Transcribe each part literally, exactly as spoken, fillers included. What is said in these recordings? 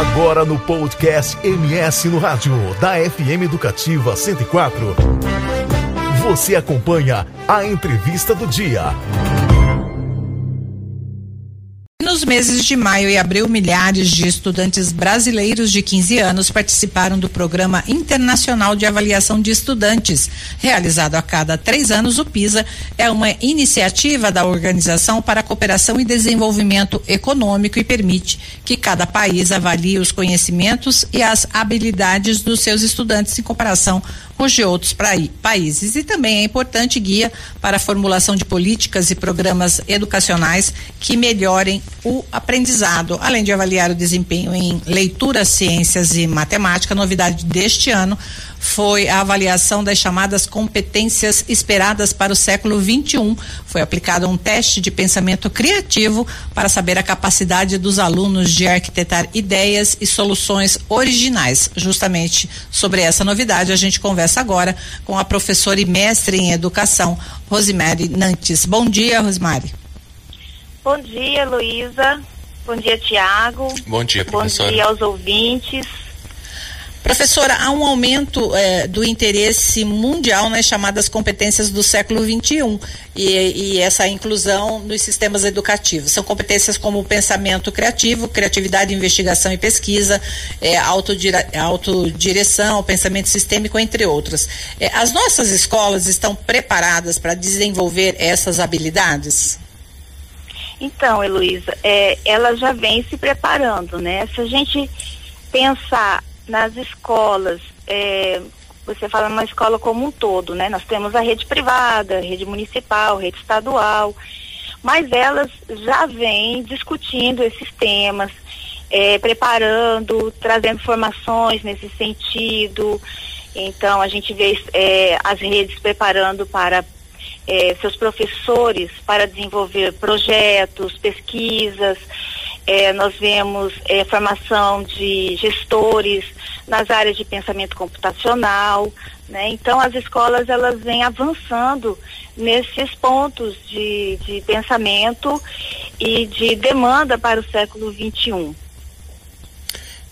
Agora no podcast M S no Rádio, da F M Educativa cento e quatro. Você acompanha a entrevista do dia. Nos meses de maio e abril, milhares de estudantes brasileiros de quinze anos participaram do Programa Internacional de Avaliação de Estudantes. Realizado a cada três anos, o PISA é uma iniciativa da Organização para a Cooperação e Desenvolvimento Econômico e permite que cada país avalie os conhecimentos e as habilidades dos seus estudantes em comparação com os de outros países. E também é importante guia para a formulação de políticas e programas educacionais que melhorem o aprendizado, além de avaliar o desempenho em leitura, ciências e matemática. A novidade deste ano foi a avaliação das chamadas competências esperadas para o século vinte e um. Foi aplicado um teste de pensamento criativo para saber a capacidade dos alunos de arquitetar ideias e soluções originais. Justamente sobre essa novidade, a gente conversa agora com a professora e mestre em educação, Rosemary Nantes. Bom dia, Rosemary. Bom dia, Luísa. Bom dia, Tiago. Bom dia, professora. Bom dia aos ouvintes. Professora, há um aumento eh, do interesse mundial nas chamadas competências do século vinte e um e, e essa inclusão nos sistemas educativos. São competências como pensamento criativo, criatividade, investigação e pesquisa, eh, autodire- autodireção, pensamento sistêmico, entre outras. Eh, as nossas escolas estão preparadas para desenvolver essas habilidades? Então, Heloísa, é, ela já vem se preparando, né? Se a gente pensar nas escolas, é, você fala numa escola como um todo, né? Nós temos a rede privada, a rede municipal, a rede estadual, mas elas já vêm discutindo esses temas, é, preparando, trazendo formações nesse sentido. Então, a gente vê é, as redes preparando para É, seus professores para desenvolver projetos, pesquisas, é, nós vemos é, formação de gestores nas áreas de pensamento computacional, né? Então as escolas elas vêm avançando nesses pontos de, de pensamento e de demanda para o século vinte e um.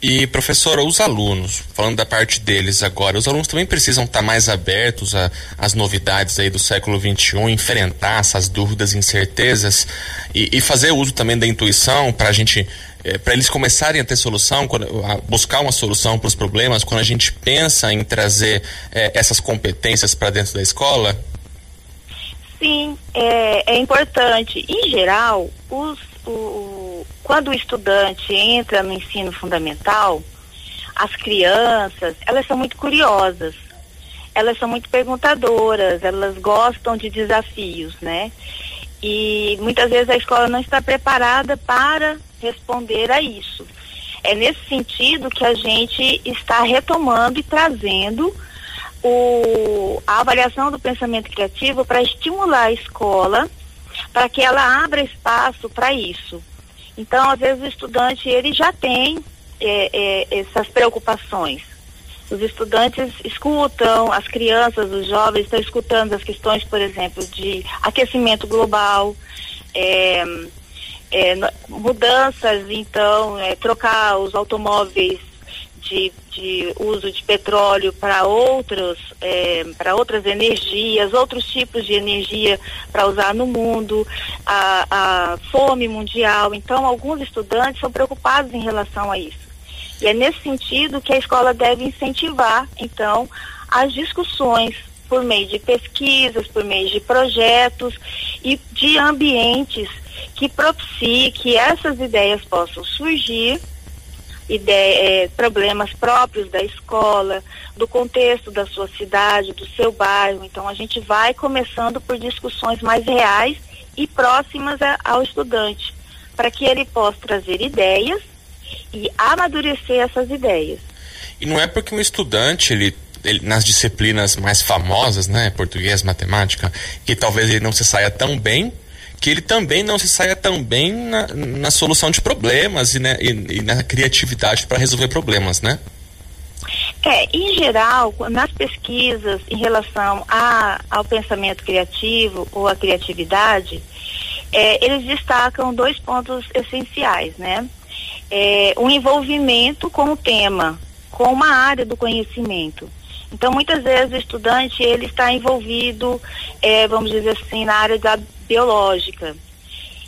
E, professora, os alunos, falando da parte deles agora, os alunos também precisam estar mais abertos às novidades aí do século vinte e um, enfrentar essas dúvidas, incertezas e, e fazer uso também da intuição para a gente, eh, para eles começarem a ter solução, quando, a buscar uma solução para os problemas, quando a gente pensa em trazer eh, essas competências para dentro da escola? Sim, é, é importante. Em geral, os O, quando o estudante entra no ensino fundamental, as crianças, elas são muito curiosas, elas são muito perguntadoras, elas gostam de desafios, né? E muitas vezes a escola não está preparada para responder a isso. É nesse sentido que a gente está retomando e trazendo o, a avaliação do pensamento criativo para estimular a escola, para que ela abra espaço para isso. Então, às vezes o estudante ele já tem é, é, essas preocupações. Os estudantes escutam, as crianças, os jovens estão escutando as questões, por exemplo, de aquecimento global, é, é, mudanças, então, é, trocar os automóveis de, de uso de petróleo para outros, é, para outras energias, outros tipos de energia para usar no mundo, a, a fome mundial. Então, alguns estudantes são preocupados em relação a isso. E é nesse sentido que a escola deve incentivar, então, as discussões por meio de pesquisas, por meio de projetos e de ambientes que propiciem que essas ideias possam surgir, Ideia, é, problemas próprios da escola, do contexto da sua cidade, do seu bairro. Então a gente vai começando por discussões mais reais e próximas a, ao estudante, para que ele possa trazer ideias e amadurecer essas ideias. E não é porque um estudante, ele, ele nas disciplinas mais famosas, né, português, matemática, que talvez ele não se saia tão bem, que ele também não se saia tão bem na, na solução de problemas e, né, e, e na criatividade para resolver problemas, né? É, em geral, nas pesquisas em relação a, ao pensamento criativo ou à criatividade, é, eles destacam dois pontos essenciais, né? é, um envolvimento com o tema, com uma área do conhecimento. Então, muitas vezes o estudante ele está envolvido, é, vamos dizer assim, na área da biológica.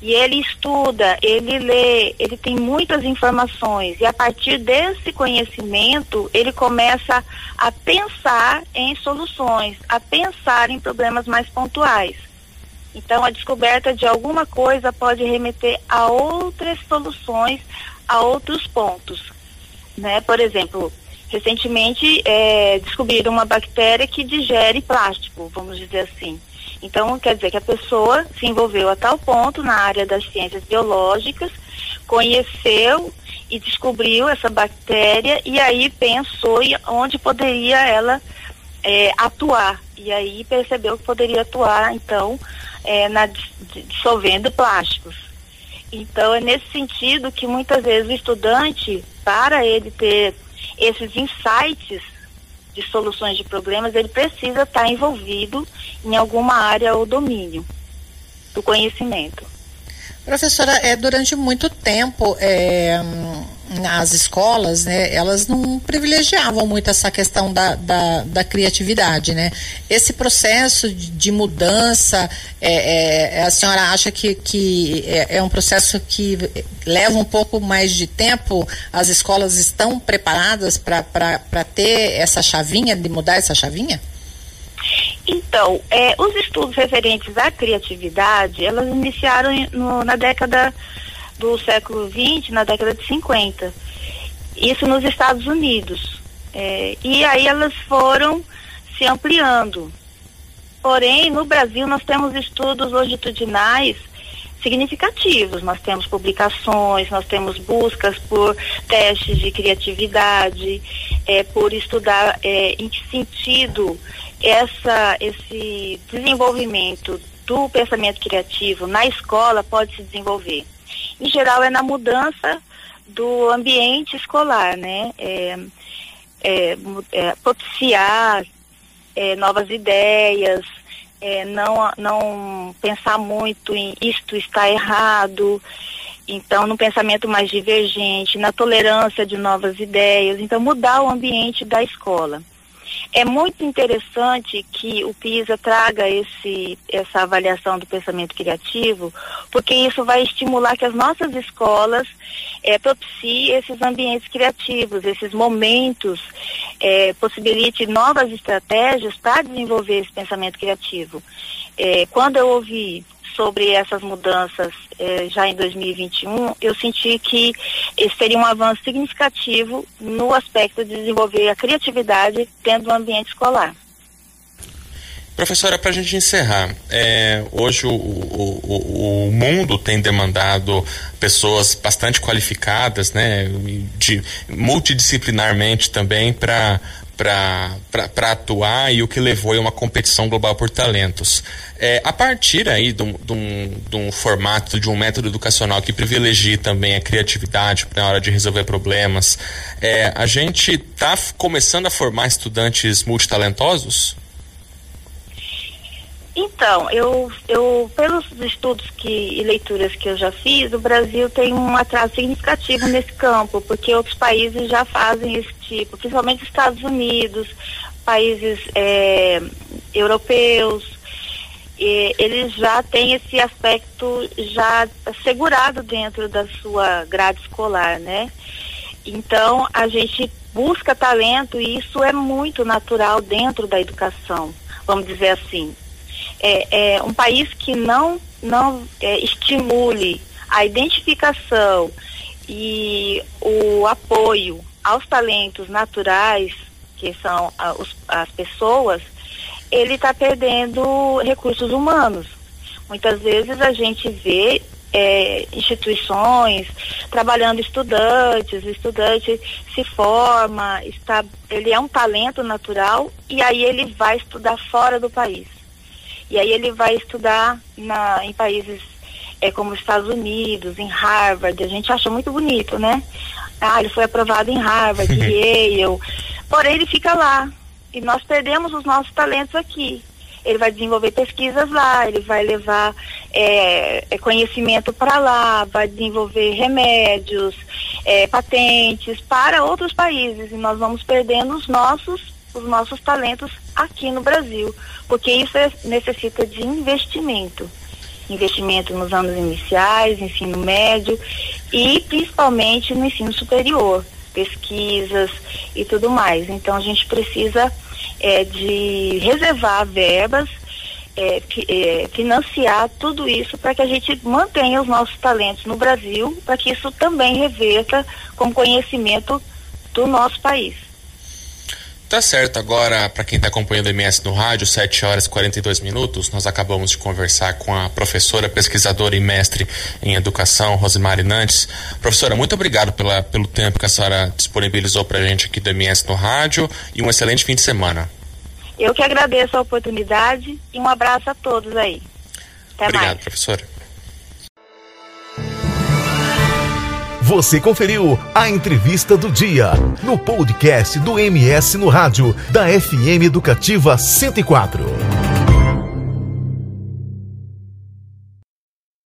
E ele estuda, ele lê, ele tem muitas informações. E a partir desse conhecimento, ele começa a pensar em soluções, a pensar em problemas mais pontuais. Então, a descoberta de alguma coisa pode remeter a outras soluções, a outros pontos, né? Por exemplo, recentemente é, descobriram uma bactéria que digere plástico, vamos dizer assim. Então, quer dizer que a pessoa se envolveu a tal ponto na área das ciências biológicas, conheceu e descobriu essa bactéria e aí pensou onde poderia ela é, atuar. E aí percebeu que poderia atuar, então, é, na, dissolvendo plásticos. Então, é nesse sentido que muitas vezes o estudante, para ele ter esses insights de soluções de problemas, ele precisa estar envolvido em alguma área ou domínio do conhecimento. Professora, é, durante muito tempo é, as escolas, né, elas não privilegiavam muito essa questão da, da, da criatividade, né? Esse processo de, de mudança, é, é, a senhora acha que, que é, é um processo que leva um pouco mais de tempo? As escolas estão preparadas para para ter essa chavinha, de mudar essa chavinha? Então, é, os estudos referentes à criatividade, elas iniciaram no, na década do século vinte, na década de cinquenta, isso nos Estados Unidos, é, e aí elas foram se ampliando. Porém, no Brasil nós temos estudos longitudinais significativos, nós temos publicações, nós temos buscas por testes de criatividade, é, por estudar é, em que sentido essa, esse desenvolvimento do pensamento criativo na escola pode se desenvolver. Em geral é na mudança do ambiente escolar, né? É, é, é, propiciar é, novas ideias, É, não, não pensar muito em isto está errado, então num pensamento mais divergente, na tolerância de novas ideias, então mudar o ambiente da escola. É muito interessante que o PISA traga esse, essa avaliação do pensamento criativo, porque isso vai estimular que as nossas escolas é, propiciem esses ambientes criativos, esses momentos, é, possibilite novas estratégias para desenvolver esse pensamento criativo. É, quando eu ouvi sobre essas mudanças eh, já em dois mil e vinte e um, eu senti que esse seria um avanço significativo no aspecto de desenvolver a criatividade dentro do ambiente escolar. Professora, para a gente encerrar, é, hoje o, o, o, o mundo tem demandado pessoas bastante qualificadas, né, de, multidisciplinarmente também, para para atuar, e o que levou a uma competição global por talentos. É, a partir aí de um formato, de um método educacional que privilegie também a criatividade na hora de resolver problemas, é, a gente está começando a formar estudantes multitalentosos? Então, eu, eu, pelos estudos que, e leituras que eu já fiz, o Brasil tem um atraso significativo nesse campo, porque outros países já fazem esse tipo, principalmente os Estados Unidos, países é, europeus, e eles já têm esse aspecto já assegurado dentro da sua grade escolar, né? Então, a gente busca talento e isso é muito natural dentro da educação, vamos dizer assim. É, é um país que não, não é, estimule a identificação e o apoio aos talentos naturais, que são a, os, as pessoas, ele está perdendo recursos humanos. Muitas vezes a gente vê é, instituições trabalhando estudantes, o estudante se forma, está, ele é um talento natural e aí ele vai estudar fora do país. E aí ele vai estudar na, em países é, como os Estados Unidos, em Harvard. A gente acha muito bonito, né? Ah, ele foi aprovado em Harvard, Yale. Porém, ele fica lá. E nós perdemos os nossos talentos aqui. Ele vai desenvolver pesquisas lá, ele vai levar é, conhecimento para lá, vai desenvolver remédios, é, patentes para outros países, e nós vamos perdendo os nossos, os nossos talentos aqui no Brasil, porque isso é, necessita de investimento. Investimento nos anos iniciais, ensino médio e principalmente no ensino superior, pesquisas e tudo mais. Então a gente precisa é, de reservar verbas, é, é, financiar tudo isso para que a gente mantenha os nossos talentos no Brasil, para que isso também reverta como conhecimento do nosso país. Tá certo. Agora, para quem está acompanhando o M S no rádio, sete horas e quarenta e dois minutos, nós acabamos de conversar com a professora, pesquisadora e mestre em educação, Rosemary Nantes. Professora, muito obrigado pela, pelo tempo que a senhora disponibilizou para a gente aqui do M S no rádio e um excelente fim de semana. Eu que agradeço a oportunidade e um abraço a todos aí. Até obrigado, mais. Obrigado, professora. Você conferiu a entrevista do dia no podcast do M S no Rádio, da F M Educativa cento e quatro.